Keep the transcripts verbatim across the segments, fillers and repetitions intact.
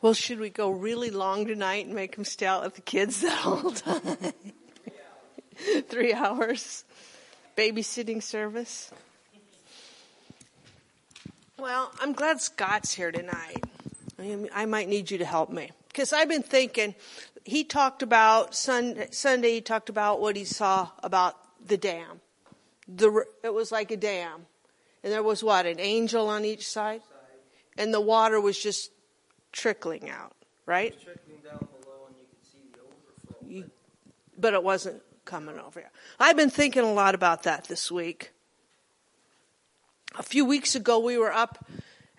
Well, should we go really long tonight and make him scowl at the kids that whole time? Three hours. Babysitting service. Well, I'm glad Scott's here tonight. I mean, I might need you to help me. Because I've been thinking, he talked about, Sunday, Sunday he talked about what he saw about the dam. The, it was like a dam. And there was what, an angel on each side? And the water was just trickling out, right? It was trickling down below and you could see the overflow. But, you, but it wasn't coming over. Here. I've been thinking a lot about that this week. A few weeks ago we were up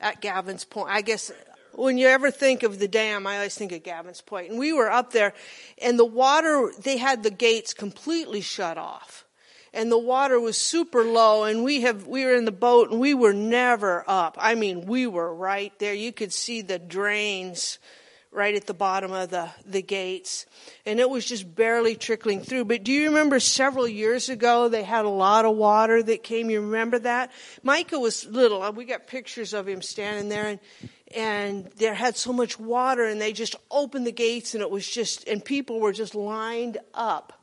at Gavin's Point. I guess when you ever think of the dam, I always think of Gavin's Point. And we were up there and the water, they had the gates completely shut off. And the water was super low, and we have we were in the boat, and we were never up. I mean, we were right there. You could see the drains right at the bottom of the, the gates, and it was just barely trickling through. But do you remember several years ago they had a lot of water that came? You remember that? Micah was little. We got pictures of him standing there, and and there had so much water, and they just opened the gates, and it was just, and people were just lined up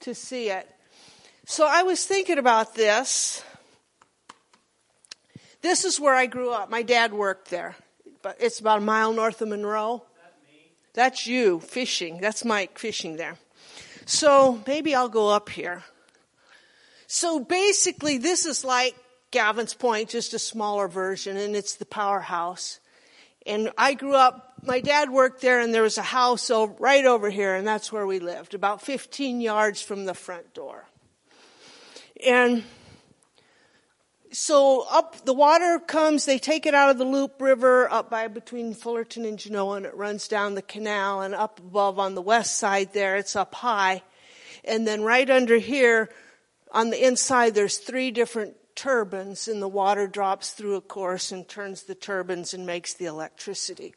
to see it. So I was thinking about this. This is where I grew up. My dad worked there. But it's about a mile north of Monroe. Is that me? That's you fishing. That's Mike fishing there. So maybe I'll go up here. So basically this is like Gavin's Point, just a smaller version, and it's the powerhouse. And I grew up, my dad worked there, and there was a house right over here, and that's where we lived, about fifteen yards from the front door. And so up the water comes, they take it out of the Loop River up by between Fullerton and Genoa, and it runs down the canal and up above on the west side there, it's up high. And then right under here on the inside, there's three different turbines, and the water drops through a course and turns the turbines and makes the electricity.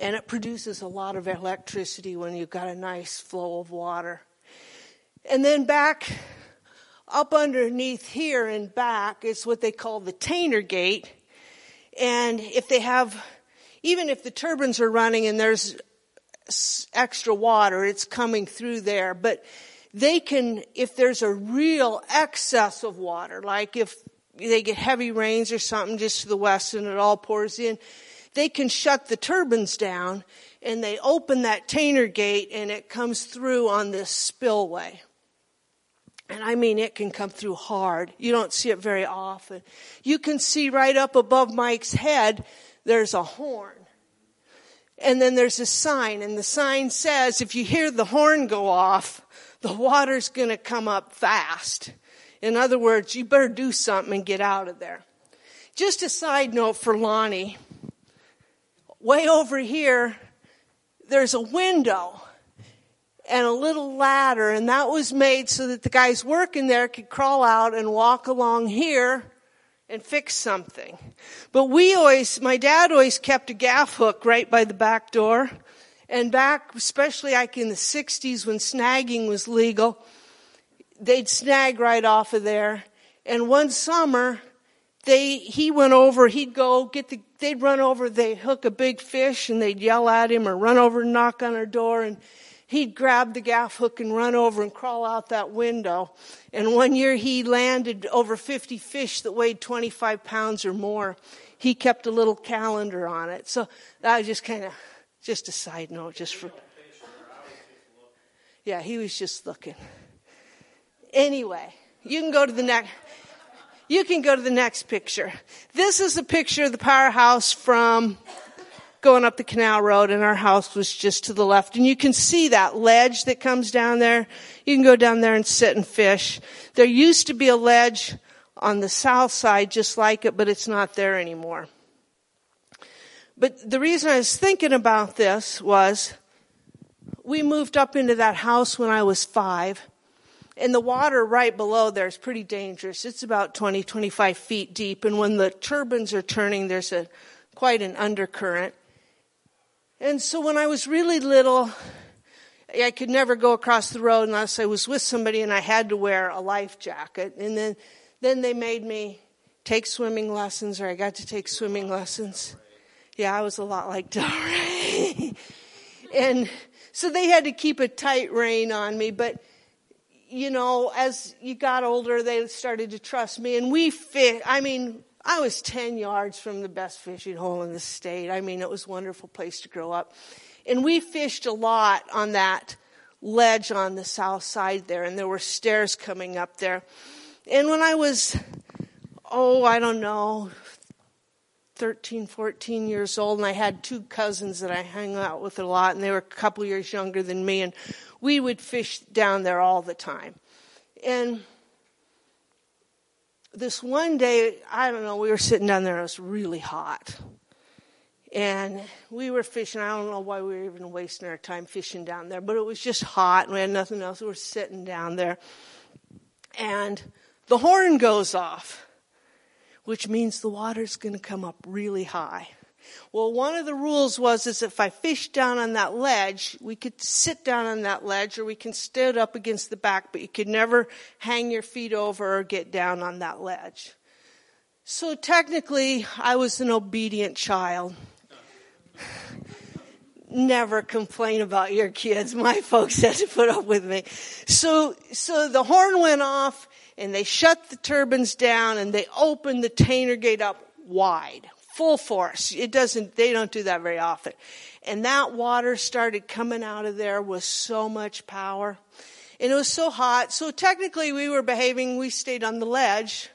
And it produces a lot of electricity when you've got a nice flow of water. And then back up underneath here and back is what they call the Tainter gate. And if they have, even if the turbines are running and there's extra water, it's coming through there. But they can, if there's a real excess of water, like if they get heavy rains or something just to the west and it all pours in, they can shut the turbines down and they open that Tainter gate and it comes through on this spillway. And I mean, it can come through hard. You don't see it very often. You can see right up above Mike's head, there's a horn. And then there's a sign. And the sign says, if you hear the horn go off, the water's going to come up fast. In other words, you better do something and get out of there. Just a side note for Lonnie. Way over here, there's a window and a little ladder, and that was made so that the guys working there could crawl out and walk along here and fix something. But we always, my dad always kept a gaff hook right by the back door. And back, especially like in the sixties when snagging was legal, they'd snag right off of there. And one summer, they, he went over, he'd go get the, they'd run over, they'd hook a big fish and they'd yell at him or run over and knock on our door, and he'd grab the gaff hook and run over and crawl out that window. And one year he landed over fifty fish that weighed twenty-five pounds or more. He kept a little calendar on it. So that was just kind of, just a side note, just for, yeah, he was just looking. Anyway, you can go to the next. You can go to the next picture. This is a picture of the powerhouse from going up the canal road, and our house was just to the left. And you can see that ledge that comes down there. You can go down there and sit and fish. There used to be a ledge on the south side just like it, but it's not there anymore. But the reason I was thinking about this was we moved up into that house when I was five. And the water right below there is pretty dangerous. It's about twenty, twenty-five feet deep. And when the turbines are turning, there's a quite an undercurrent. And so when I was really little, I could never go across the road unless I was with somebody, and I had to wear a life jacket. And then, then they made me take swimming lessons, or I got to take swimming lessons. Yeah, I was a lot like Delray. And so they had to keep a tight rein on me. But, you know, as you got older, they started to trust me. And we fished. I mean, I was ten yards from the best fishing hole in the state. I mean, it was a wonderful place to grow up. And we fished a lot on that ledge on the south side there. And there were stairs coming up there. And when I was, oh, I don't know, thirteen, fourteen years old, and I had two cousins that I hung out with a lot, and they were a couple years younger than me, and we would fish down there all the time. And this one day, I don't know, we were sitting down there, and it was really hot. And we were fishing. I don't know why we were even wasting our time fishing down there, but it was just hot, and we had nothing else. We were sitting down there, and the horn goes off, which means the water's going to come up really high. Well, one of the rules was is if I fished down on that ledge, we could sit down on that ledge or we can stood up against the back, but you could never hang your feet over or get down on that ledge. So technically, I was an obedient child. Never complain about your kids. My folks had to put up with me. So, so the horn went off. And they shut the turbines down and they opened the Tainter gate up wide, full force. It doesn't, they don't do that very often. And that water started coming out of there with so much power. And it was so hot. So technically we were behaving, we stayed on the ledge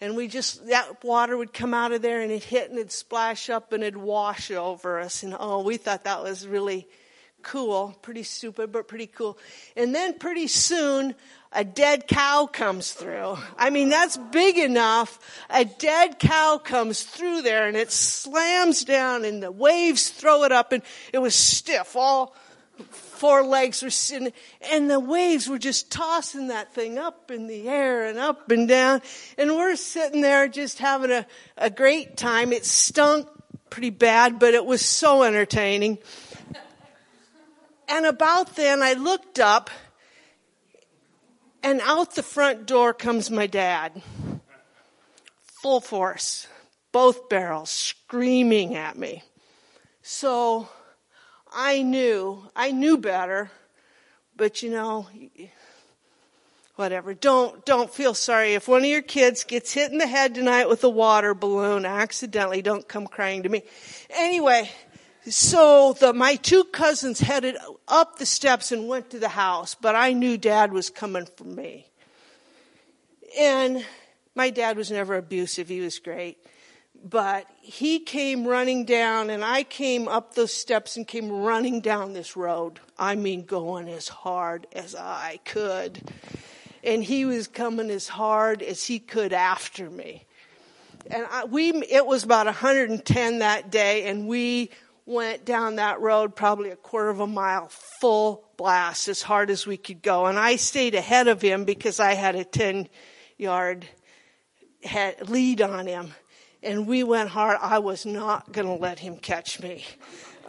and we just, that water would come out of there and it'd hit and it'd splash up and it'd wash over us. And oh, we thought that was really cool, pretty stupid, but pretty cool. And then pretty soon, a dead cow comes through. I mean, that's big enough. A dead cow comes through there and it slams down and the waves throw it up and it was stiff. All four legs were sitting and the waves were just tossing that thing up in the air and up and down. And we're sitting there just having a, a great time. It stunk pretty bad, but it was so entertaining. And about then I looked up. And out the front door comes my dad, full force, both barrels, screaming at me. So I knew, I knew better, but you know, whatever. Don't, don't feel sorry. If one of your kids gets hit in the head tonight with a water balloon accidentally, don't come crying to me. Anyway. So the, my two cousins headed up the steps and went to the house, but I knew Dad was coming for me. And my dad was never abusive. He was great. But he came running down, and I came up those steps and came running down this road. I mean, going as hard as I could. And he was coming as hard as he could after me. And I, we it was about one hundred ten that day, and we went down that road probably a quarter of a mile full blast as hard as we could go. And I stayed ahead of him because I had a ten-yard lead on him. And we went hard. I was not going to let him catch me.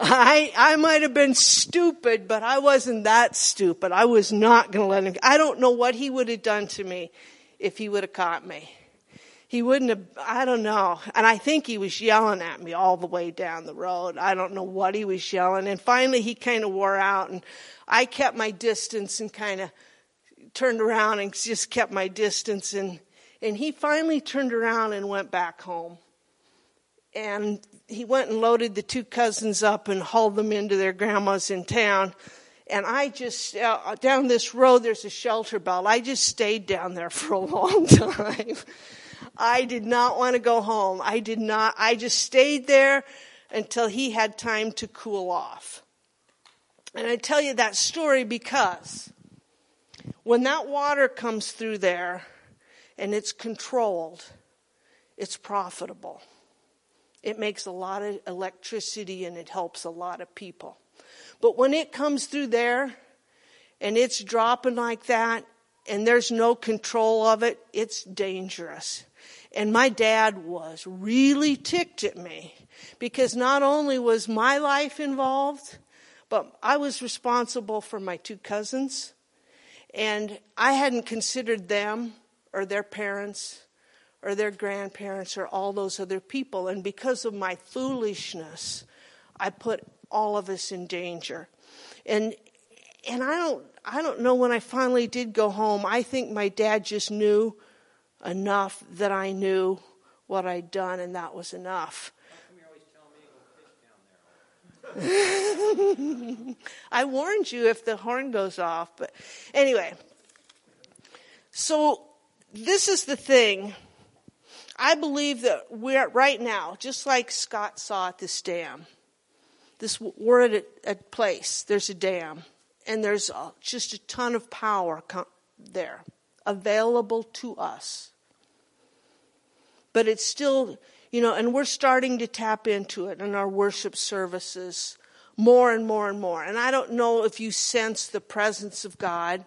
I I might have been stupid, but I wasn't that stupid. I was not going to let him. I don't know what he would have done to me if he would have caught me. He wouldn't have, I don't know. And I think he was yelling at me all the way down the road. I don't know what he was yelling. And finally he kind of wore out and I kept my distance and kind of turned around and just kept my distance. And, and he finally turned around and went back home. And he went and loaded the two cousins up and hauled them into their grandma's in town. And I just, uh, down this road there's a shelter belt. I just stayed down there for a long time. I did not want to go home. I did not. I just stayed there until he had time to cool off. And I tell you that story because when that water comes through there and it's controlled, it's profitable. It makes a lot of electricity and it helps a lot of people. But when it comes through there and it's dropping like that and there's no control of it, it's dangerous. And my dad was really ticked at me because not only was my life involved, but I was responsible for my two cousins. And I hadn't considered them or their parents or their grandparents or all those other people. And because of my foolishness, I put all of us in danger. And and I don't I don't know when I finally did go home. I think my dad just knew enough that I knew what I'd done, and that was enough. I warned you if the horn goes off, but anyway. So this is the thing. I believe that we're at right now, just like Scott saw at this dam. This we're at a, a place. There's a dam, and there's a, just a ton of power com- there available to us. But it's still. You know, and we're starting to tap into it in our worship services more and more and more. And I don't know if you sense the presence of God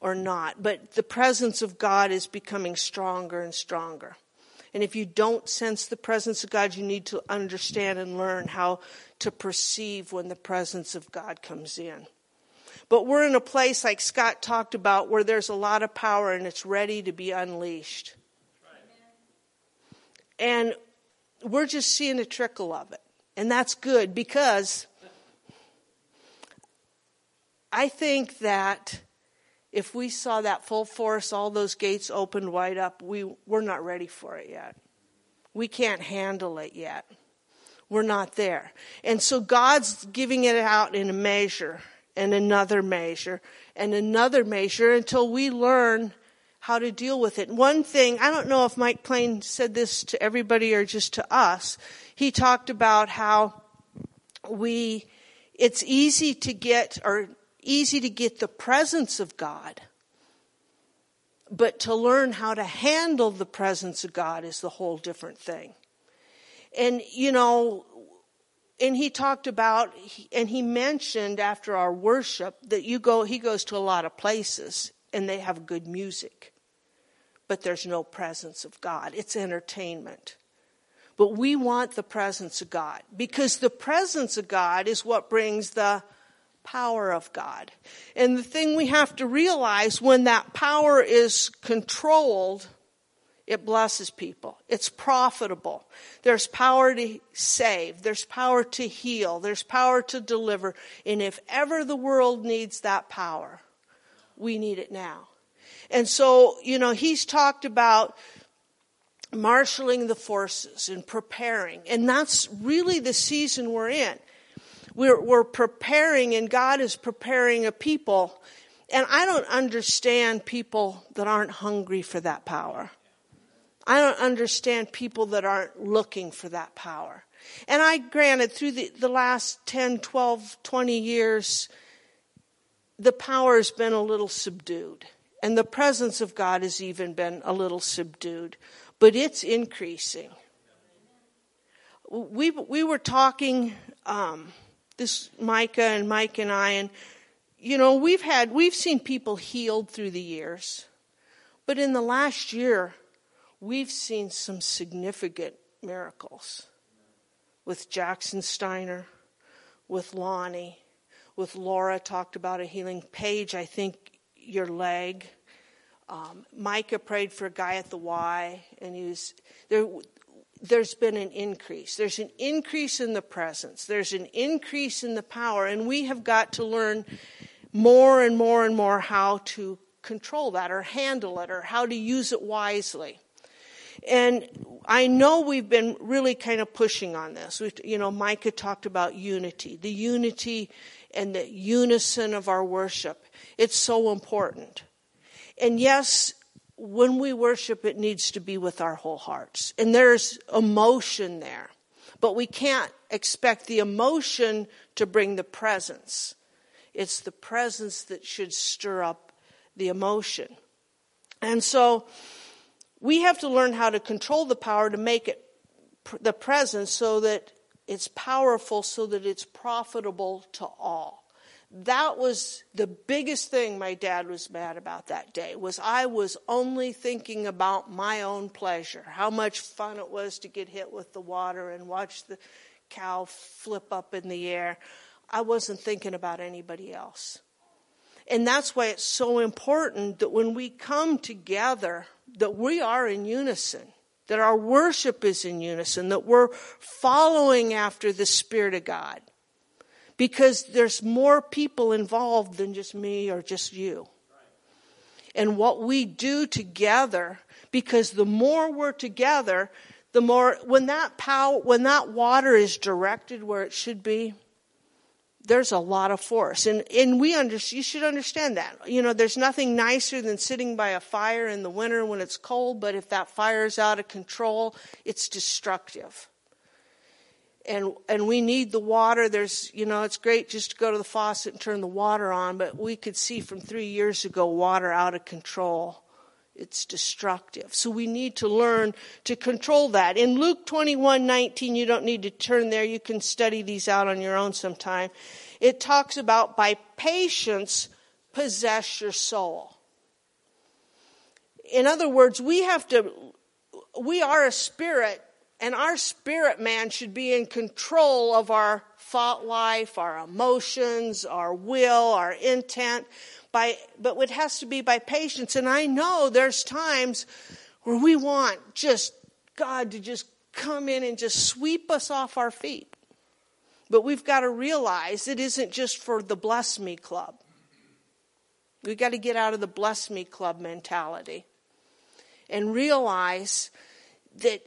or not, but the presence of God is becoming stronger and stronger. And if you don't sense the presence of God, you need to understand and learn how to perceive when the presence of God comes in. But we're in a place, like Scott talked about, where there's a lot of power and it's ready to be unleashed. And we're just seeing a trickle of it. And that's good, because I think that if we saw that full force, all those gates opened wide up, we, we're not ready for it yet. We can't handle it yet. We're not there. And so God's giving it out in a measure and another measure and another measure until we learn how to deal with it. One thing, I don't know if Mike Plain said this to everybody or just to us. He talked about how we, it's easy to get, or easy to get the presence of God, but to learn how to handle the presence of God is the whole different thing. And, you know, and he talked about, and he mentioned after our worship that you go, he goes to a lot of places and they have good music. But there's no presence of God. It's entertainment. But we want the presence of God, because the presence of God is what brings the power of God. And the thing we have to realize, when that power is controlled, it blesses people. It's profitable. There's power to save. There's power to heal. There's power to deliver. And if ever the world needs that power, we need it now. And so, you know, he's talked about marshaling the forces and preparing. And that's really the season we're in. We're, we're preparing, and God is preparing a people. And I don't understand people that aren't hungry for that power. I don't understand people that aren't looking for that power. And I, granted, through the, the last ten, twelve, twenty years, the power has been a little subdued. And the presence of God has even been a little subdued, but it's increasing. We we were talking, um, this Micah and Mike and I, and you know we've had we've seen people healed through the years, but in the last year, we've seen some significant miracles with Jackson Steiner, with Lonnie, with Laura talked about a healing. Paige, I think. Your leg. Um, Micah prayed for a guy at the Y, and he was there. There's been an increase. There's an increase in the presence. There's an increase in the power, and we have got to learn more and more and more how to control that, or handle it, or how to use it wisely. And I know we've been really kind of pushing on this. We've, you know, Micah talked about unity, the unity and the unison of our worship. It's so important. And yes, when we worship, it needs to be with our whole hearts. And there's emotion there. But we can't expect the emotion to bring the presence. It's the presence that should stir up the emotion. And so we have to learn how to control the power to make it the presence so that it's powerful, so that it's profitable to all. That was the biggest thing my dad was mad about that day, was I was only thinking about my own pleasure, how much fun it was to get hit with the water and watch the cow flip up in the air. I wasn't thinking about anybody else. And that's why it's so important that when we come together – that we are in unison, that our worship is in unison, that we're following after the Spirit of God. Because there's more people involved than just me or just you. And what we do together, because the more we're together, the more, when that power, when that water is directed where it should be, there's a lot of force. And, and we under, you should understand that. You know, there's nothing nicer than sitting by a fire in the winter when it's cold, but if that fire is out of control, it's destructive. And and we need the water. There's, you know, it's great just to go to the faucet and turn the water on, but we could see from three years ago, water out of control. It's destructive. So we need to learn to control that. In Luke twenty-one nineteen, you don't need to turn there. You can study these out on your own sometime. It talks about by patience, possess your soul. In other words, we have to, we are a spirit. And our spirit man should be in control of our thought life, our emotions, our will, our intent. By, but it has to be by patience. And I know there's times where we want just God to just come in and just sweep us off our feet. But we've got to realize it isn't just for the bless me club. We've got to get out of the bless me club mentality and realize that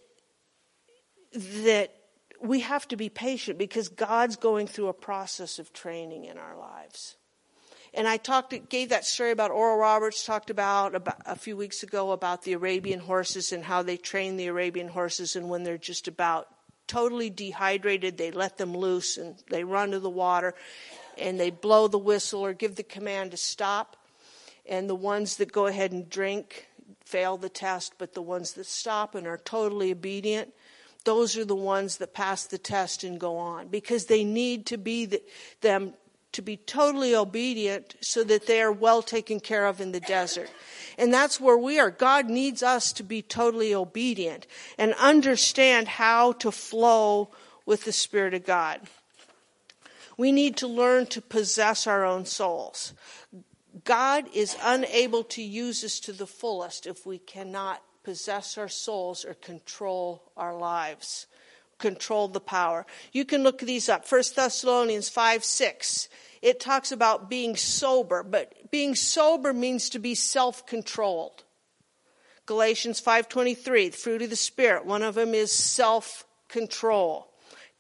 that we have to be patient because God's going through a process of training in our lives. And I talked, gave that story about Oral Roberts, talked about, about a few weeks ago about the Arabian horses and how they train the Arabian horses. And when they're just about totally dehydrated, they let them loose and they run to the water and they blow the whistle or give the command to stop. And the ones that go ahead and drink fail the test, but the ones that stop and are totally obedient, those are the ones that pass the test and go on because they need to be the, them to be totally obedient so that they are well taken care of in the desert. And that's where we are. God needs us to be totally obedient and understand how to flow with the Spirit of God. We need to learn to possess our own souls. God is unable to use us to the fullest if we cannot possess our souls or control our lives, control the power. You can look these up. First Thessalonians five six. It talks about being sober, but being sober means to be self-controlled. Galatians five twenty-three, the fruit of the Spirit. One of them is self-control.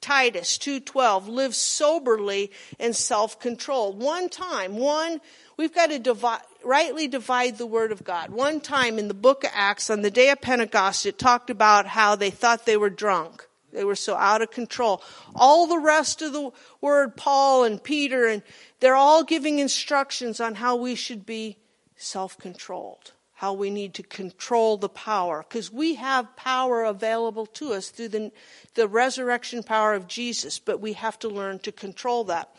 Titus two twelve, live soberly and self-controlled. One time, one, we've got to divide, rightly divide the word of God. One time in the book of Acts, on the day of Pentecost, it talked about how they thought they were drunk. They were so out of control. All the rest of the word, Paul and Peter, and they're all giving instructions on how we should be self-controlled, how we need to control the power, because we have power available to us through the, the resurrection power of Jesus, but we have to learn to control that.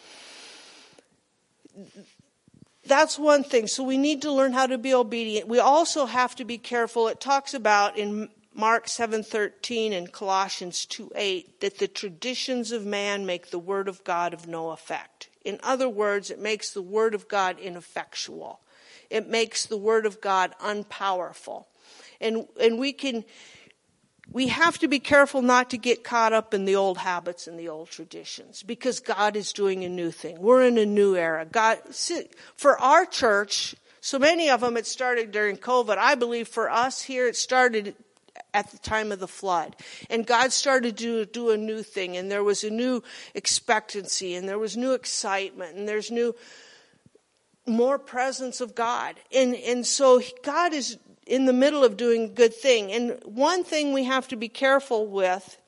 That's one thing. So we need to learn how to be obedient. We also have to be careful. It talks about in Mark seven thirteen and Colossians two eight that the traditions of man make the word of God of no effect. In other words, it makes the word of God ineffectual. It makes the word of God unpowerful. And and we can we have to be careful not to get caught up in the old habits and the old traditions because God is doing a new thing. We're in a new era. God, for our church, so many of them, it started during COVID. I believe for us here, it started at the time of the flood. And God started to do a new thing, and there was a new expectancy, and there was new excitement, and there's new... more presence of God. And and so God is in the middle of doing a good thing. And one thing we have to be careful with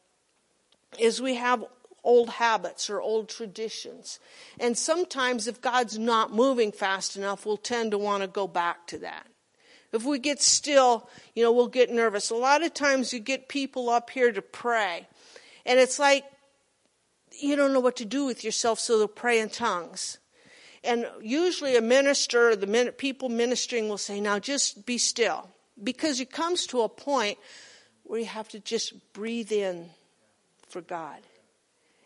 is we have old habits or old traditions. And sometimes if God's not moving fast enough, we'll tend to want to go back to that. If we get still, you know, we'll get nervous. A lot of times you get people up here to pray. And it's like you don't know what to do with yourself, so they'll pray in tongues. And usually a minister, the people ministering will say, now just be still. Because it comes to a point where you have to just breathe in for God.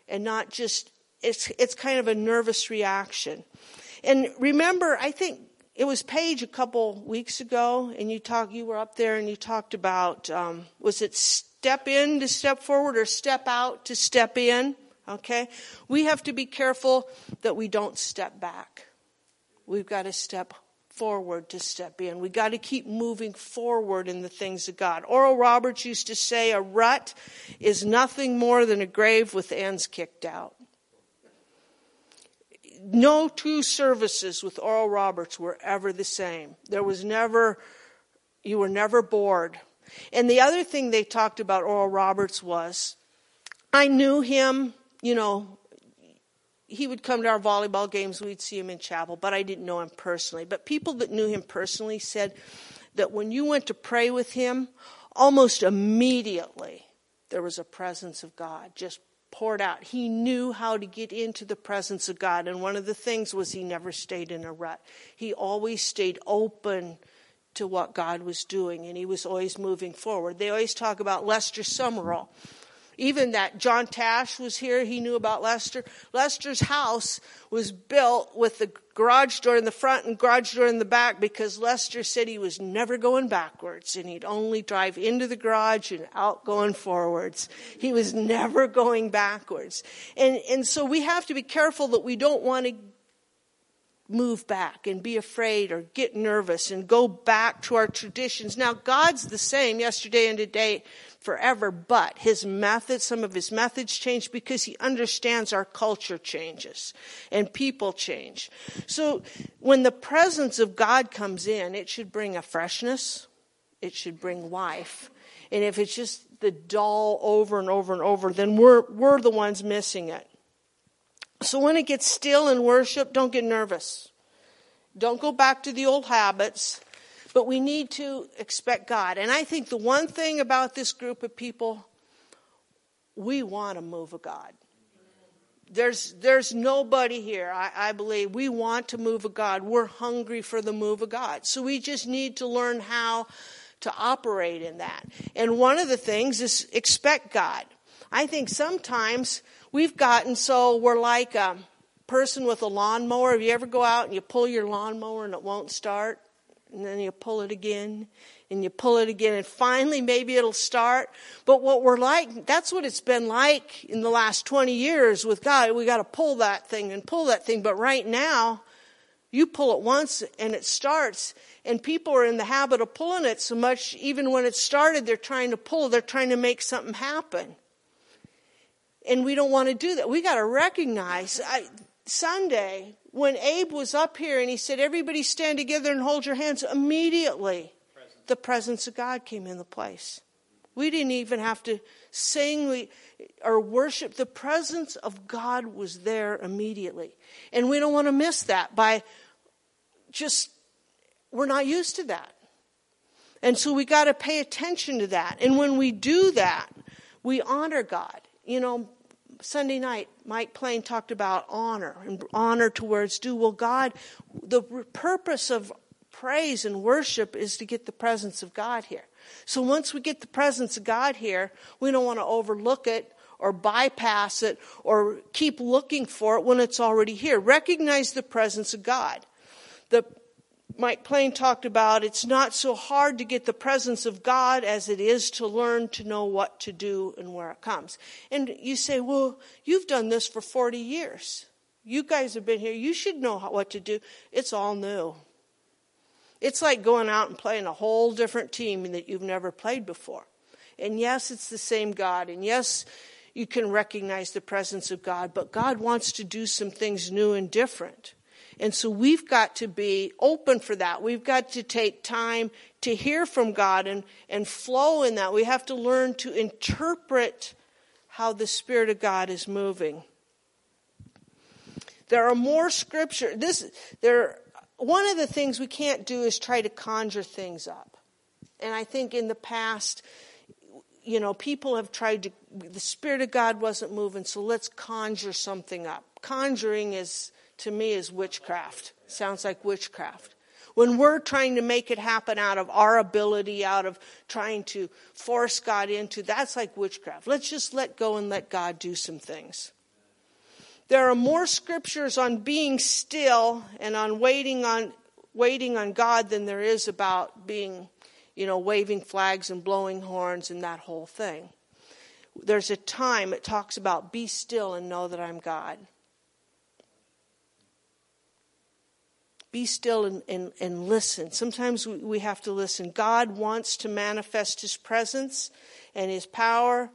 And not just, it's it's kind of a nervous reaction. And remember, I think it was Paige a couple weeks ago, and you talk, you were up there and you talked about, um, was it step in to step forward or step out to step in? Okay. We have to be careful that we don't step back. We've got to step forward to step in. We've got to keep moving forward in the things of God. Oral Roberts used to say, a rut is nothing more than a grave with ends kicked out. No two services with Oral Roberts were ever the same. There was never, you were never bored. And the other thing they talked about Oral Roberts was, I knew him, you know, he would come to our volleyball games, we'd see him in chapel, but I didn't know him personally. But people that knew him personally said that when you went to pray with him, almost immediately there was a presence of God just poured out. He knew how to get into the presence of God. And one of the things was he never stayed in a rut. He always stayed open to what God was doing, and he was always moving forward. They always talk about Lester Summerall. Even that John Tash was here. He knew about Lester. Lester's house was built with the garage door in the front and garage door in the back because Lester said he was never going backwards and he'd only drive into the garage and out going forwards. He was never going backwards. And, and so we have to be careful that we don't want to move back and be afraid or get nervous and go back to our traditions. Now, God's the same yesterday and today forever, but his methods, some of his methods change because he understands our culture changes and people change. So when the presence of God comes in, it should bring a freshness. It should bring life. And if it's just the dull over and over and over, then we're, we're the ones missing it. So when it gets still in worship, don't get nervous. Don't go back to the old habits, but we need to expect God. And I think the one thing about this group of people, we want a move of God. There's there's nobody here, I, I believe, we want to move of God. We're hungry for the move of God. So we just need to learn how to operate in that. And one of the things is expect God. I think sometimes we've gotten so we're like a person with a lawnmower. If you ever go out and you pull your lawnmower and it won't start, and then you pull it again, and you pull it again, and finally maybe it'll start. But what we're like, that's what it's been like in the last twenty years with God. We got to pull that thing and pull that thing. But right now, you pull it once and it starts, and people are in the habit of pulling it so much, even when it started, they're trying to pull, they're trying to make something happen. And we don't want to do that. We got to recognize. I, Sunday, when Abe was up here and he said, everybody stand together and hold your hands, immediately presence. The presence of God came in the place. We didn't even have to sing we, or worship. The presence of God was there immediately. And we don't want to miss that by just, we're not used to that. And so we got to pay attention to that. And when we do that, we honor God. You know, Sunday night, Mike Plain talked about honor and honor towards due. Well, God, the purpose of praise and worship is to get the presence of God here. So once we get the presence of God here, we don't want to overlook it or bypass it or keep looking for it when it's already here. Recognize the presence of God. The Mike Plain talked about it's not so hard to get the presence of God as it is to learn to know what to do and where it comes. And you say, well, you've done this for forty years. You guys have been here. You should know what to do. It's all new. It's like going out and playing a whole different team that you've never played before. And yes, it's the same God. And yes, you can recognize the presence of God, but God wants to do some things new and different. And so we've got to be open for that. We've got to take time to hear from God and, and flow in that. We have to learn to interpret how the Spirit of God is moving. There are more scripture. This there. One of the things we can't do is try to conjure things up. And I think in the past, you know, people have tried to, the Spirit of God wasn't moving, so let's conjure something up. Conjuring is... to me is witchcraft. Sounds like witchcraft. When we're trying to make it happen out of our ability, out of trying to force God into, that's like witchcraft. Let's just let go and let God do some things. There are more scriptures on being still and on waiting on waiting on God than there is about being, you know, waving flags and blowing horns and that whole thing. There's a time it talks about be still and know that I'm God. Be still and, and, and listen. Sometimes we, we have to listen. God wants to manifest his presence and his power,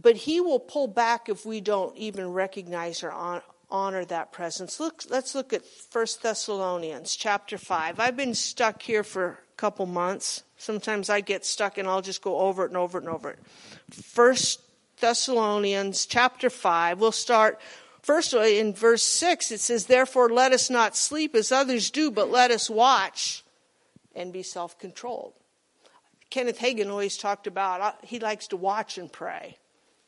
but he will pull back if we don't even recognize or honor, honor that presence. Look, let's look at First Thessalonians chapter five. I've been stuck here for a couple months. Sometimes I get stuck and I'll just go over it and over it and over it. First Thessalonians chapter five. We'll start... First, in verse six, it says, therefore, let us not sleep as others do, but let us watch and be self-controlled. Kenneth Hagin always talked about, he likes to watch and pray.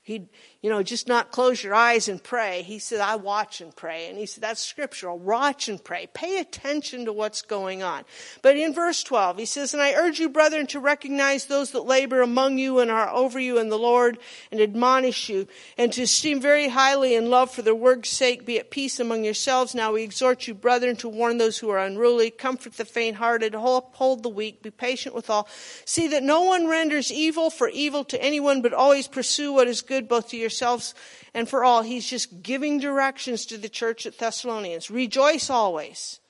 He, you know, just not close your eyes and pray. He said, I watch and pray. And he said, that's scriptural. Watch and pray. Pay attention to what's going on. But in verse twelve, he says, and I urge you, brethren, to recognize those that labor among you and are over you in the Lord, and admonish you, and to esteem very highly in love for their work's sake. Be at peace among yourselves. Now we exhort you, brethren, to warn those who are unruly, comfort the faint-hearted, uphold the weak, be patient with all. See that no one renders evil for evil to anyone, but always pursue what is good, both to yourselves and for all. He's just giving directions to the church at Thessalonians. Rejoice always.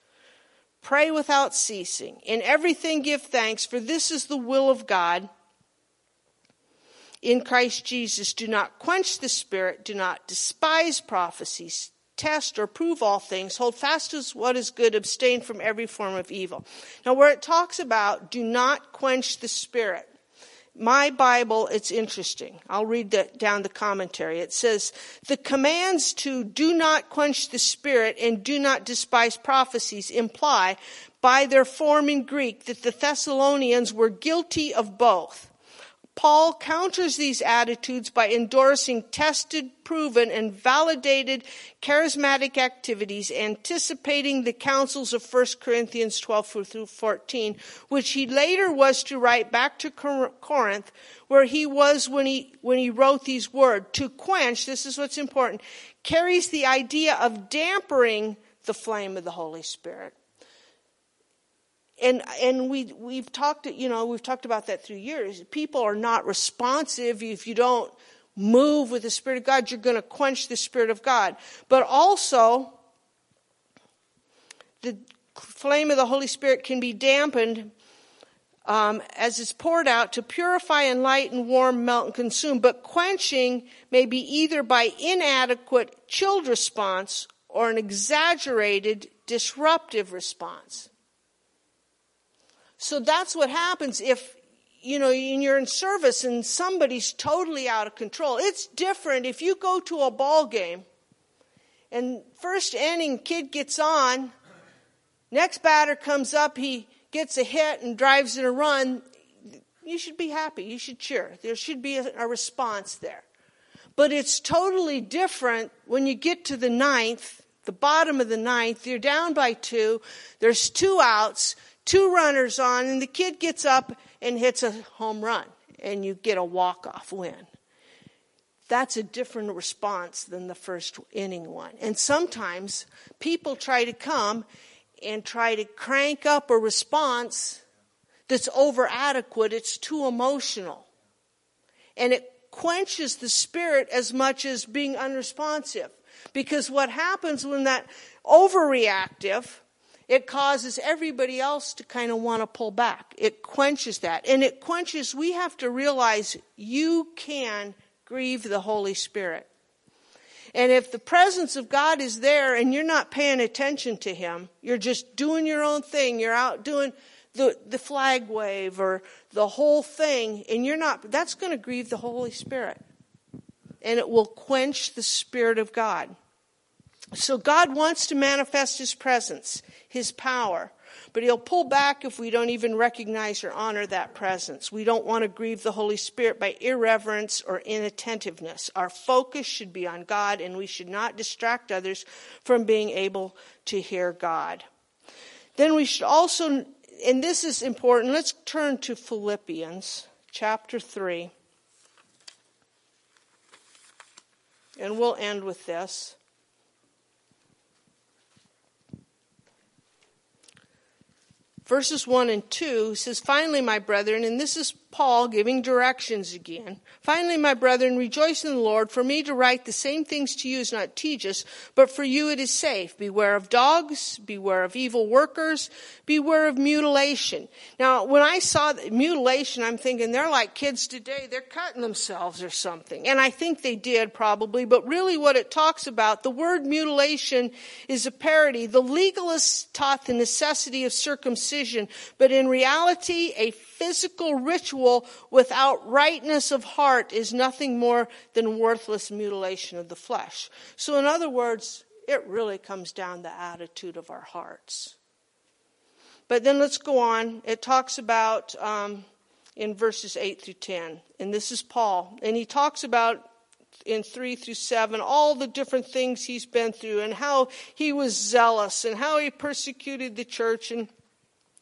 Pray without ceasing. In everything give thanks, for this is the will of God in Christ Jesus. Do not quench the spirit. Do not despise prophecies. Test or prove all things. Hold fast to what is good. Abstain from every form of evil. Now, where it talks about do not quench the spirit, my Bible, it's interesting. I'll read the, down the commentary. It says, the commands to do not quench the spirit and do not despise prophecies imply by their form in Greek that the Thessalonians were guilty of both. Paul counters these attitudes by endorsing tested, proven, and validated charismatic activities, anticipating the counsels of First Corinthians twelve through fourteen, which he later was to write back to Corinth, where he was when he, when he wrote these words. To quench, this is what's important, carries the idea of dampering the flame of the Holy Spirit. And and we we've talked you know we've talked about that through years. People are not responsive. If you don't move with the Spirit of God, you're going to quench the Spirit of God. But also, the flame of the Holy Spirit can be dampened um, as it's poured out to purify, enlighten, warm, melt, and consume. But quenching may be either by inadequate, chilled response or an exaggerated, disruptive response. So that's what happens if, you know, you're in service and somebody's totally out of control. It's different if you go to a ball game and first inning, kid gets on, next batter comes up, he gets a hit and drives in a run. You should be happy. You should cheer. There should be a response there. But it's totally different when you get to the ninth, the bottom of the ninth, you're down by two, there's two outs, two runners on, and the kid gets up and hits a home run, and you get a walk-off win. That's a different response than the first inning one. And sometimes people try to come and try to crank up a response that's over-adequate. It's too emotional. And it quenches the spirit as much as being unresponsive. Because what happens when that overreactive... it causes everybody else to kind of want to pull back. It quenches that. And it quenches, we have to realize you can grieve the Holy Spirit. And if the presence of God is there and you're not paying attention to him, you're just doing your own thing, you're out doing the, the flag wave or the whole thing, and you're not, that's going to grieve the Holy Spirit. And it will quench the Spirit of God. So God wants to manifest his presence, his power, but he'll pull back if we don't even recognize or honor that presence. We don't want to grieve the Holy Spirit by irreverence or inattentiveness. Our focus should be on God, and we should not distract others from being able to hear God. Then we should also, and this is important, let's turn to Philippians chapter three. And we'll end with this. Verses one and two says, "Finally, my brethren," and this is Paul giving directions again, "Finally, my brethren, rejoice in the Lord. For me to write the same things to you is not tedious, but for you it is safe. Beware of dogs, beware of evil workers, beware of mutilation." Now, when I saw mutilation, I'm thinking they're like kids today. They're cutting themselves or something. And I think they did probably, but really what it talks about, the word mutilation is a parody. The legalists taught the necessity of circumcision, but in reality, a physical ritual without rightness of heart is nothing more than worthless mutilation of the flesh. So in other words, it really comes down to the attitude of our hearts. But then let's go on. It talks about um, in verses eight through ten, and this is Paul, and he talks about in three through seven, all the different things he's been through and how he was zealous and how he persecuted the church. And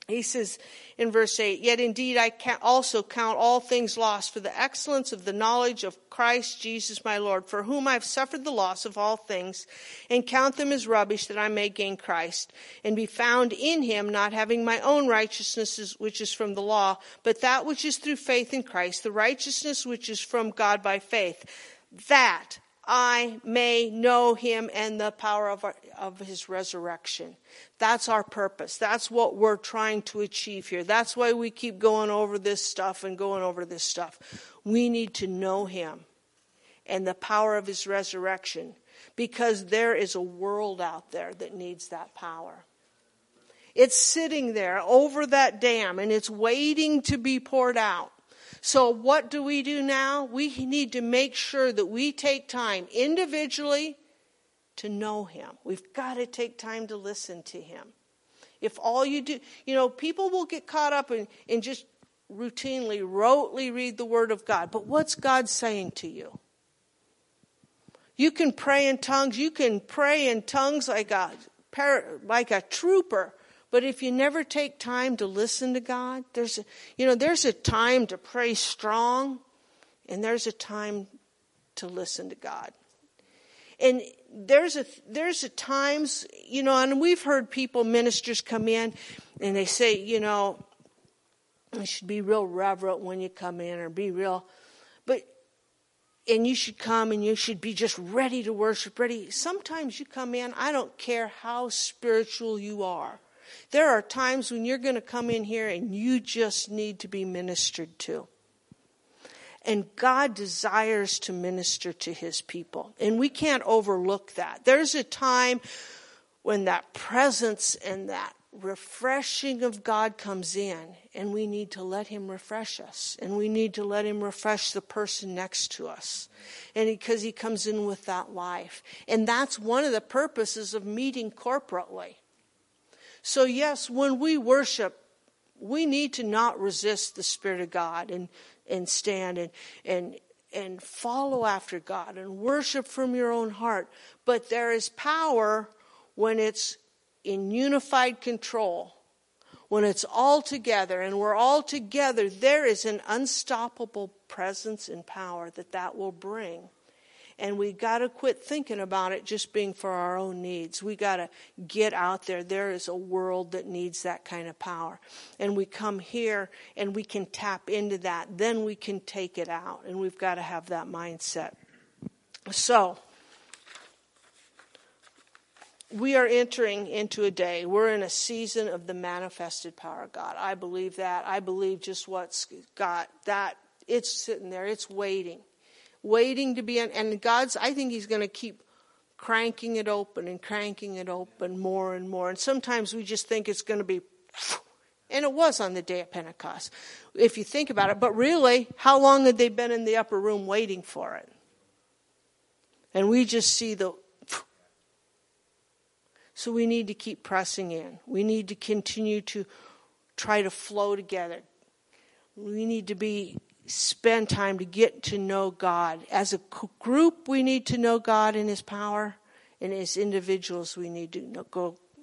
he says in verse eight, "Yet indeed I can also count all things lost for the excellence of the knowledge of Christ Jesus my Lord, for whom I have suffered the loss of all things, and count them as rubbish, that I may gain Christ, and be found in him, not having my own righteousness which is from the law, but that which is through faith in Christ, the righteousness which is from God by faith, that I may know him and the power of, our, of his resurrection." That's our purpose. That's what we're trying to achieve here. That's why we keep going over this stuff and going over this stuff. We need to know him and the power of his resurrection, because there is a world out there that needs that power. It's sitting there over that dam, and it's waiting to be poured out. So what do we do now? We need to make sure that we take time individually to know him. We've got to take time to listen to him. If all you do, you know, people will get caught up in, in just routinely, rotely read the word of God. But what's God saying to you? You can pray in tongues. You can pray in tongues like a, like a trooper. But if you never take time to listen to God, there's a, you know, there's a time to pray strong, and there's a time to listen to God. And there's a there's a times, you know, and we've heard people, ministers come in, and they say, you know, you should be real reverent when you come in, or be real, but and you should come and you should be just ready to worship, ready. Sometimes you come in, I don't care how spiritual you are. There are times when you're going to come in here and you just need to be ministered to. And God desires to minister to his people. And we can't overlook that. There's a time when that presence and that refreshing of God comes in, and we need to let him refresh us. And we need to let him refresh the person next to us. And because he comes in with that life. And that's one of the purposes of meeting corporately. So yes, when we worship, we need to not resist the Spirit of God and, and stand and, and, and follow after God and worship from your own heart. But there is power when it's in unified control, when it's all together and we're all together. There is an unstoppable presence and power that that will bring. And we got to quit thinking about it just being for our own needs. We got to get out there. There is a world that needs that kind of power. And we come here and we can tap into that. Then we can take it out. And we've got to have that mindset. So, we are entering into a day. We're in a season of the manifested power of God. I believe that. I believe just what's got that. It's sitting there. It's waiting. Waiting to be in, and God's, I think he's going to keep cranking it open and cranking it open more and more. And sometimes we just think it's going to be, and it was on the day of Pentecost, if you think about it. But really, how long had they been in the upper room waiting for it? And we just see the, so we need to keep pressing in. We need to continue to try to flow together. We need to be, spend time to get to know God. As a group, we need to know God in his power. And as individuals, we need to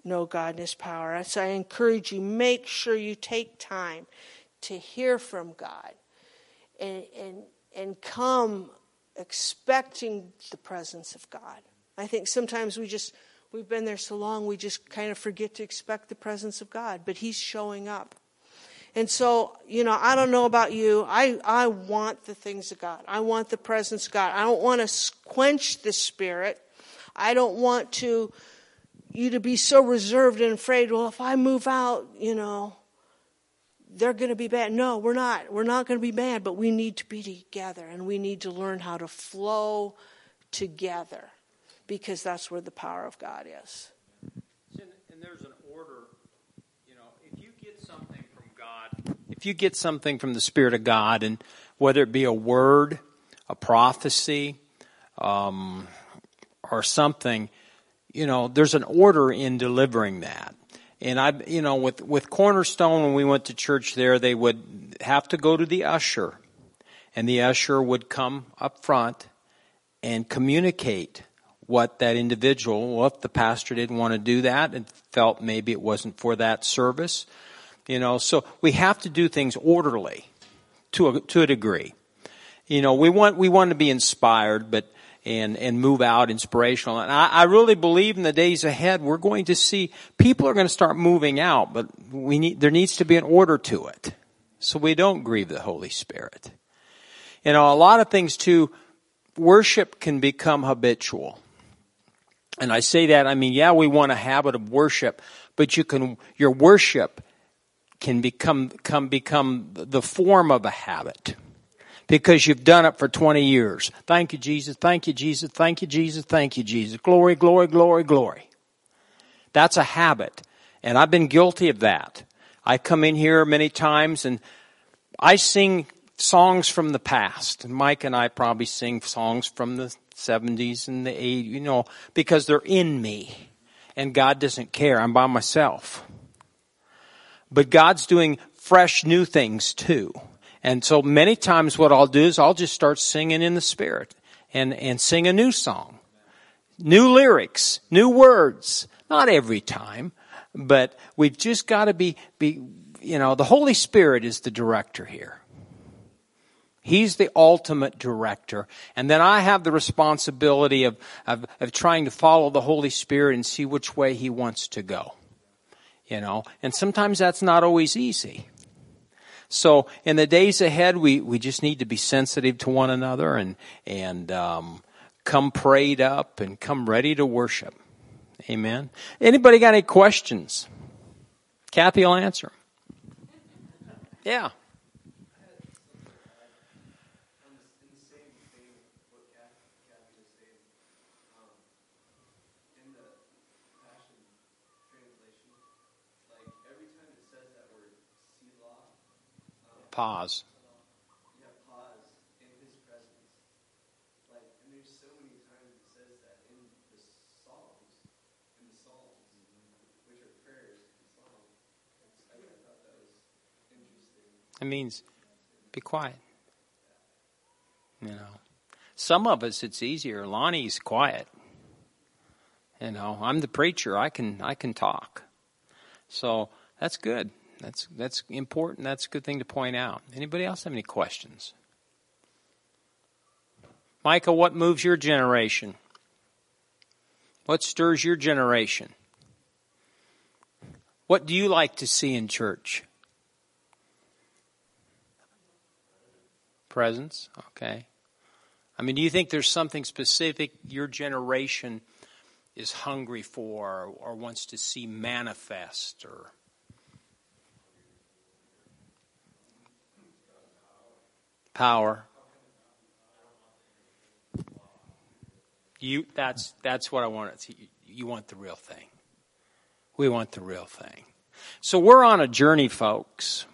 know God in his power. So I encourage you, make sure you take time to hear from God. And, and, and come expecting the presence of God. I think sometimes we just, We've been there so long, we just kind of forget to expect the presence of God, but he's showing up. And so, you know, I don't know about you. I, I want the things of God. I want the presence of God. I don't want to quench the Spirit. I don't want to you to be so reserved and afraid, well, if I move out, you know, they're going to be bad. No, we're not. We're not going to be bad, but we need to be together, and we need to learn how to flow together, because that's where the power of God is. And there's an order. You know, if you get something from God, if you get something from the Spirit of God, and whether it be a word, a prophecy, um, or something, you know, there's an order in delivering that. And I, you know, with, with Cornerstone, when we went to church there, they would have to go to the usher, and the usher would come up front and communicate what that individual, well, if the pastor didn't want to do that and felt maybe it wasn't for that service, you know, so we have to do things orderly to a, to a degree. You know, we want, we want to be inspired, but And, and move out inspirational. And I, I really believe in the days ahead, we're going to see people are going to start moving out, but we need, there needs to be an order to it, so we don't grieve the Holy Spirit. You know, a lot of things too, worship can become habitual. And I say that, I mean, yeah, we want a habit of worship, but you can, your worship can become, come, become the form of a habit, because you've done it for twenty years. Thank you, Jesus. Thank you, Jesus. Thank you, Jesus. Thank you, Jesus. Glory, glory, glory, glory. That's a habit. And I've been guilty of that. I come in here many times and I sing songs from the past. Mike and I probably sing songs from the seventies and the eighties, you know, because they're in me. And God doesn't care. I'm by myself. But God's doing fresh new things too. And so many times what I'll do is I'll just start singing in the Spirit and, and sing a new song, new lyrics, new words. Not every time, but we've just got to be, be, you know, the Holy Spirit is the director here. He's the ultimate director. And then I have the responsibility of, of, of trying to follow the Holy Spirit and see which way he wants to go, you know, and sometimes that's not always easy. So in the days ahead, we, we just need to be sensitive to one another and, and um, come prayed up and come ready to worship. Amen. Anybody got any questions? Kathy will answer. Yeah. Pause. Yeah, pause in his presence. Like, and there's so many times it says that in the Psalms, in the Psalms, which are prayers in Psalms. I thought that was interesting. It means be quiet. You know, some of us it's easier. Lonnie's quiet. You know, I'm the preacher. I can I can talk. So that's good. That's that's important. That's a good thing to point out. Anybody else have any questions? Michael, what moves your generation? What stirs your generation? What do you like to see in church? Presence, okay. I mean, do you think there's something specific your generation is hungry for or, or wants to see manifest or... Power. You, that's, that's what I want. You, you want the real thing. We want the real thing. So we're on a journey, folks.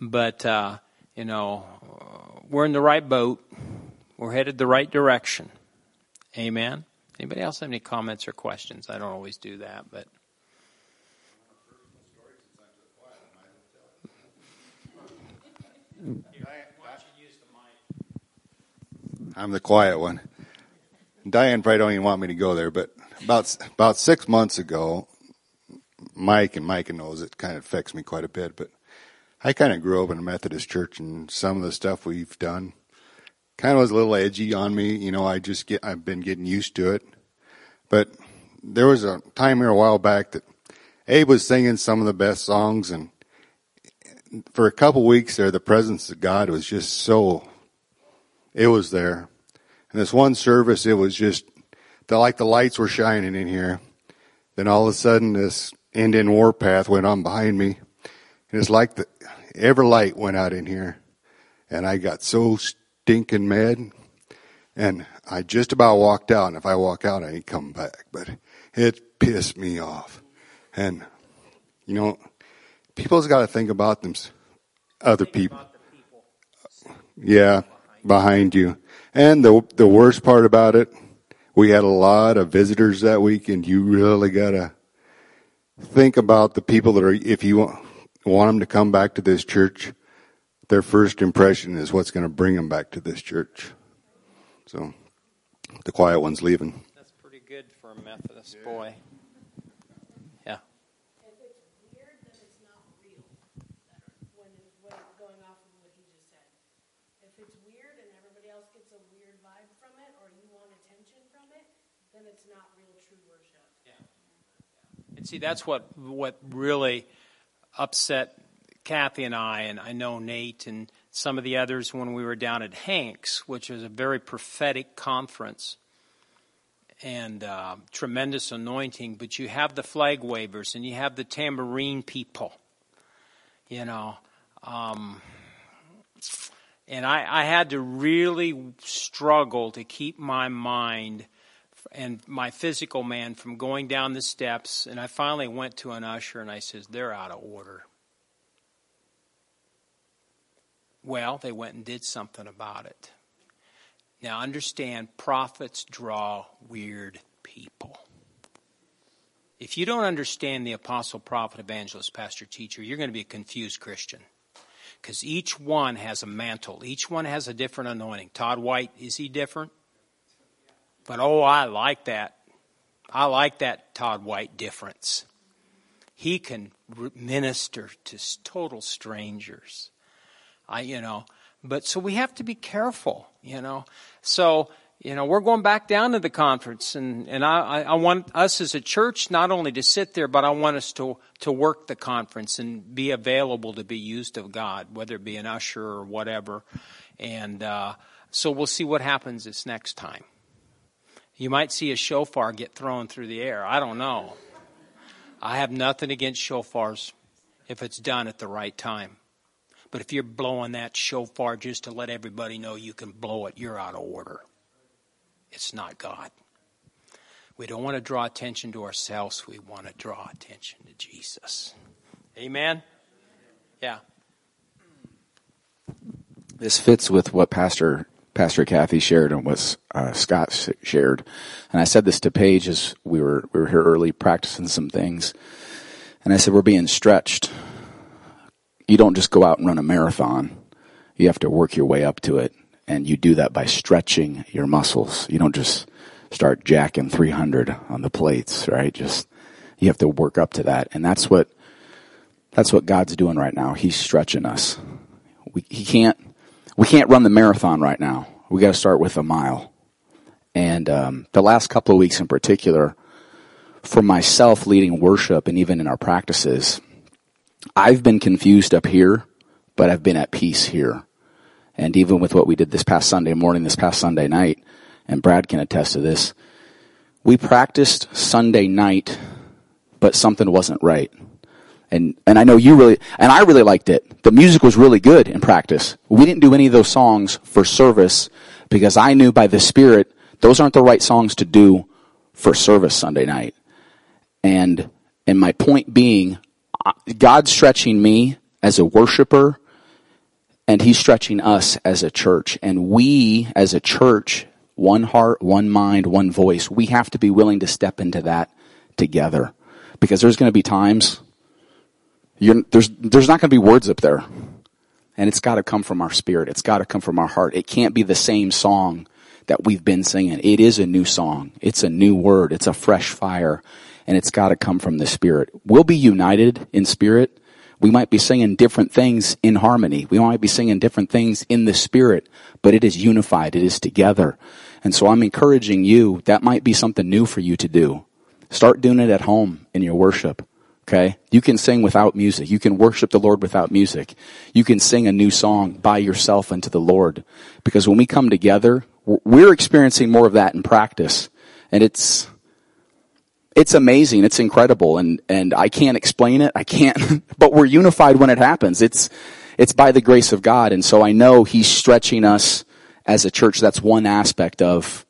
But, uh, you know, we're in the right boat. We're headed the right direction. Amen. Anybody else have any comments or questions? I don't always do that, but. I'm the quiet one. Diane probably don't even want me to go there, but about about six months ago, Mike and Micah knows it kind of affects me quite a bit, but I kind of grew up in a Methodist church, and some of the stuff we've done kind of was a little edgy on me. You know, I just get, I've been getting used to it. But there was a time here a while back that Abe was singing some of the best songs, and for a couple weeks there, the presence of God was just so, it was there. And this one service, it was just, the, like the lights were shining in here. Then all of a sudden, this Indian war path went on behind me. And it's like the, every light went out in here. And I got so stinking mad. And I just about walked out. And if I walk out, I ain't coming back. But it pissed me off. And, you know, people's got to think about them, other think people. About the people. Yeah, behind you. And the the worst part about it, we had a lot of visitors that week, and you really gotta think about the people that are, if you want, want them to come back to this church, their first impression is what's going to bring them back to this church. So the quiet one's leaving. That's pretty good for a Methodist yeah. boy. Yeah. If it's weird, then it's not real. When it's going off of what he just said. If it's weird and everybody else gets a weird vibe from it, or you want attention from it, then it's not real true worship. Yeah. yeah. And see, that's what what really upset Kathy and I, and I know Nate and some of the others when we were down at Hank's, which is a very prophetic conference and uh, tremendous anointing. But you have the flag wavers and you have the tambourine people, you know. Um, and I, I had to really struggle to keep my mind and my physical man from going down the steps. And I finally went to an usher and I says, "They're out of order." Well, they went and did something about it. Now, understand, prophets draw weird people. If you don't understand the apostle, prophet, evangelist, pastor, teacher, you're going to be a confused Christian. Because each one has a mantle. Each one has a different anointing. Todd White, is he different? But, oh, I like that. I like that Todd White difference. He can minister to total strangers. I, you know, but so we have to be careful, you know. So, you know, we're going back down to the conference, and, and I, I want us as a church not only to sit there, but I want us to, to work the conference and be available to be used of God, whether it be an usher or whatever. And uh, so we'll see what happens this next time. You might see a shofar get thrown through the air. I don't know. I have nothing against shofars if it's done at the right time. But if you're blowing that shofar just to let everybody know you can blow it, you're out of order. It's not God. We don't want to draw attention to ourselves. We want to draw attention to Jesus. Amen? Yeah. This fits with what Pastor Pastor Kathy shared and what uh, Scott shared. And I said this to Paige as we were we were here early practicing some things. And I said, we're being stretched. You don't just go out and run a marathon. You have to work your way up to it. And you do that by stretching your muscles. You don't just start jacking three hundred on the plates, right? Just, you have to work up to that. And that's what, that's what God's doing right now. He's stretching us. We, he can't, we can't run the marathon right now. We got to start with a mile. And, um, the last couple of weeks in particular, for myself leading worship and even in our practices, I've been confused up here, but I've been at peace here. And even with what we did this past Sunday morning, this past Sunday night, and Brad can attest to this, we practiced Sunday night, but something wasn't right. And and I know you really, and I really liked it. The music was really good in practice. We didn't do any of those songs for service because I knew by the Spirit, those aren't the right songs to do for service Sunday night. And and my point being, God's stretching me as a worshiper, and he's stretching us as a church. And we, as a church, one heart, one mind, one voice, we have to be willing to step into that together. Because there's going to be times, you're, there's there's not going to be words up there. And it's got to come from our spirit. It's got to come from our heart. It can't be the same song that we've been singing. It is a new song. It's a new word. It's a fresh fire. And it's got to come from the Spirit. We'll be united in spirit. We might be singing different things in harmony. We might be singing different things in the Spirit, but it is unified. It is together. And so I'm encouraging you, that might be something new for you to do. Start doing it at home in your worship, okay? You can sing without music. You can worship the Lord without music. You can sing a new song by yourself unto the Lord. Because when we come together, we're experiencing more of that in practice. And it's it's amazing. It's incredible. And and I can't explain it. I can't. But we're unified when it happens. It's it's by the grace of God. And so I know he's stretching us as a church. That's one aspect of,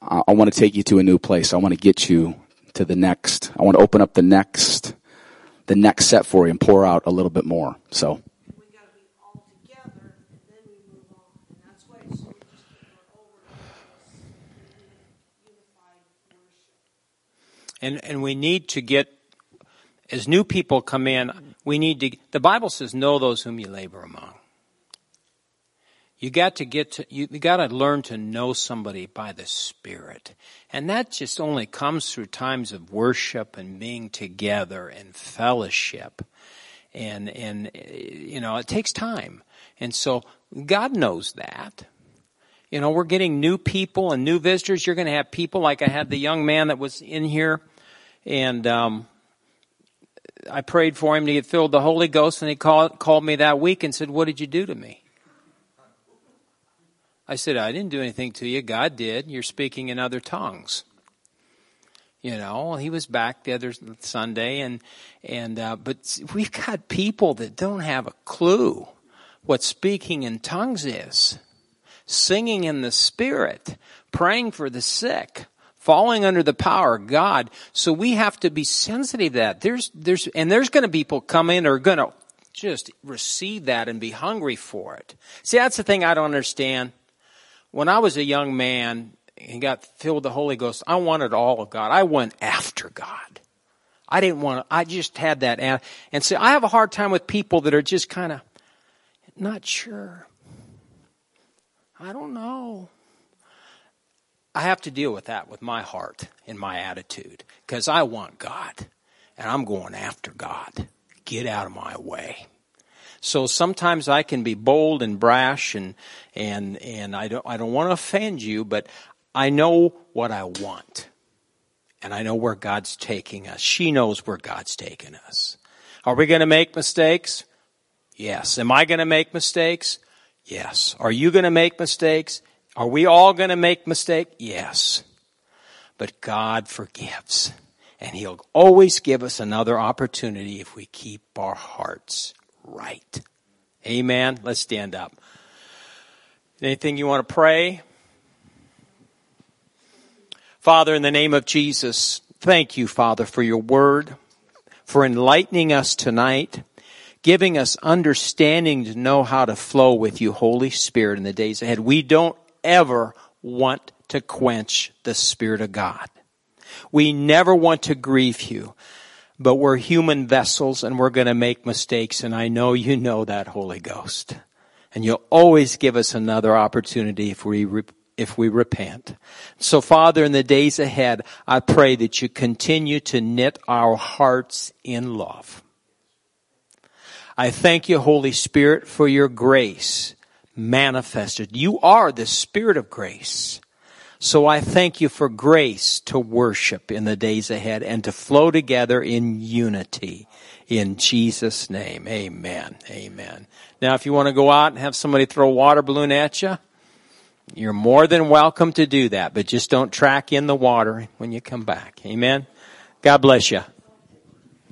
uh, I want to take you to a new place. I want to get you to the next. I want to open up the next the next set for you and pour out a little bit more. So. And and we need to get, as new people come in, we need to, the Bible says, know those whom you labor among. You got to get to, you, you got to learn to know somebody by the Spirit. And that just only comes through times of worship and being together and fellowship. And, and, you know, it takes time. And so God knows that. You know, we're getting new people and new visitors. You're going to have people like I had the young man that was in here, and um, I prayed for him to get filled with the Holy Ghost, and he called, called me that week and said, "What did you do to me?" I said, "I didn't do anything to you. God did. You're speaking in other tongues." You know, he was back the other Sunday, and and uh, but we've got people that don't have a clue what speaking in tongues is. Singing in the Spirit, praying for the sick, falling under the power of God. So we have to be sensitive to that. There's, there's, and there's going to be people come in who are going to just receive that and be hungry for it. See, that's the thing I don't understand. When I was a young man and got filled with the Holy Ghost, I wanted all of God. I went after God. I didn't want to, I just had that. And so I have a hard time with people that are just kind of not sure. I don't know. I have to deal with that with my heart and my attitude, because I want God, and I'm going after God. Get out of my way. So sometimes I can be bold and brash, and and and I don't I don't want to offend you, but I know what I want, and I know where God's taking us. She knows where God's taking us. Are we going to make mistakes? Yes. Am I going to make mistakes? Yes. Are you going to make mistakes? Are we all going to make mistakes? Yes. But God forgives. And he'll always give us another opportunity if we keep our hearts right. Amen. Let's stand up. Anything you want to pray? Father, in the name of Jesus, thank you, Father, for your word, for enlightening us tonight, giving us understanding to know how to flow with you, Holy Spirit, in the days ahead. We don't ever want to quench the Spirit of God. We never want to grieve you, but we're human vessels, and we're going to make mistakes, and I know you know that, Holy Ghost. And you'll always give us another opportunity if we repent. If we repent. So, Father, in the days ahead, I pray that you continue to knit our hearts in love. I thank you, Holy Spirit, for your grace manifested. You are the Spirit of grace. So I thank you for grace to worship in the days ahead and to flow together in unity. In Jesus' name, amen. Amen. Now, if you want to go out and have somebody throw a water balloon at you, you're more than welcome to do that. But just don't track in the water when you come back. Amen. God bless you.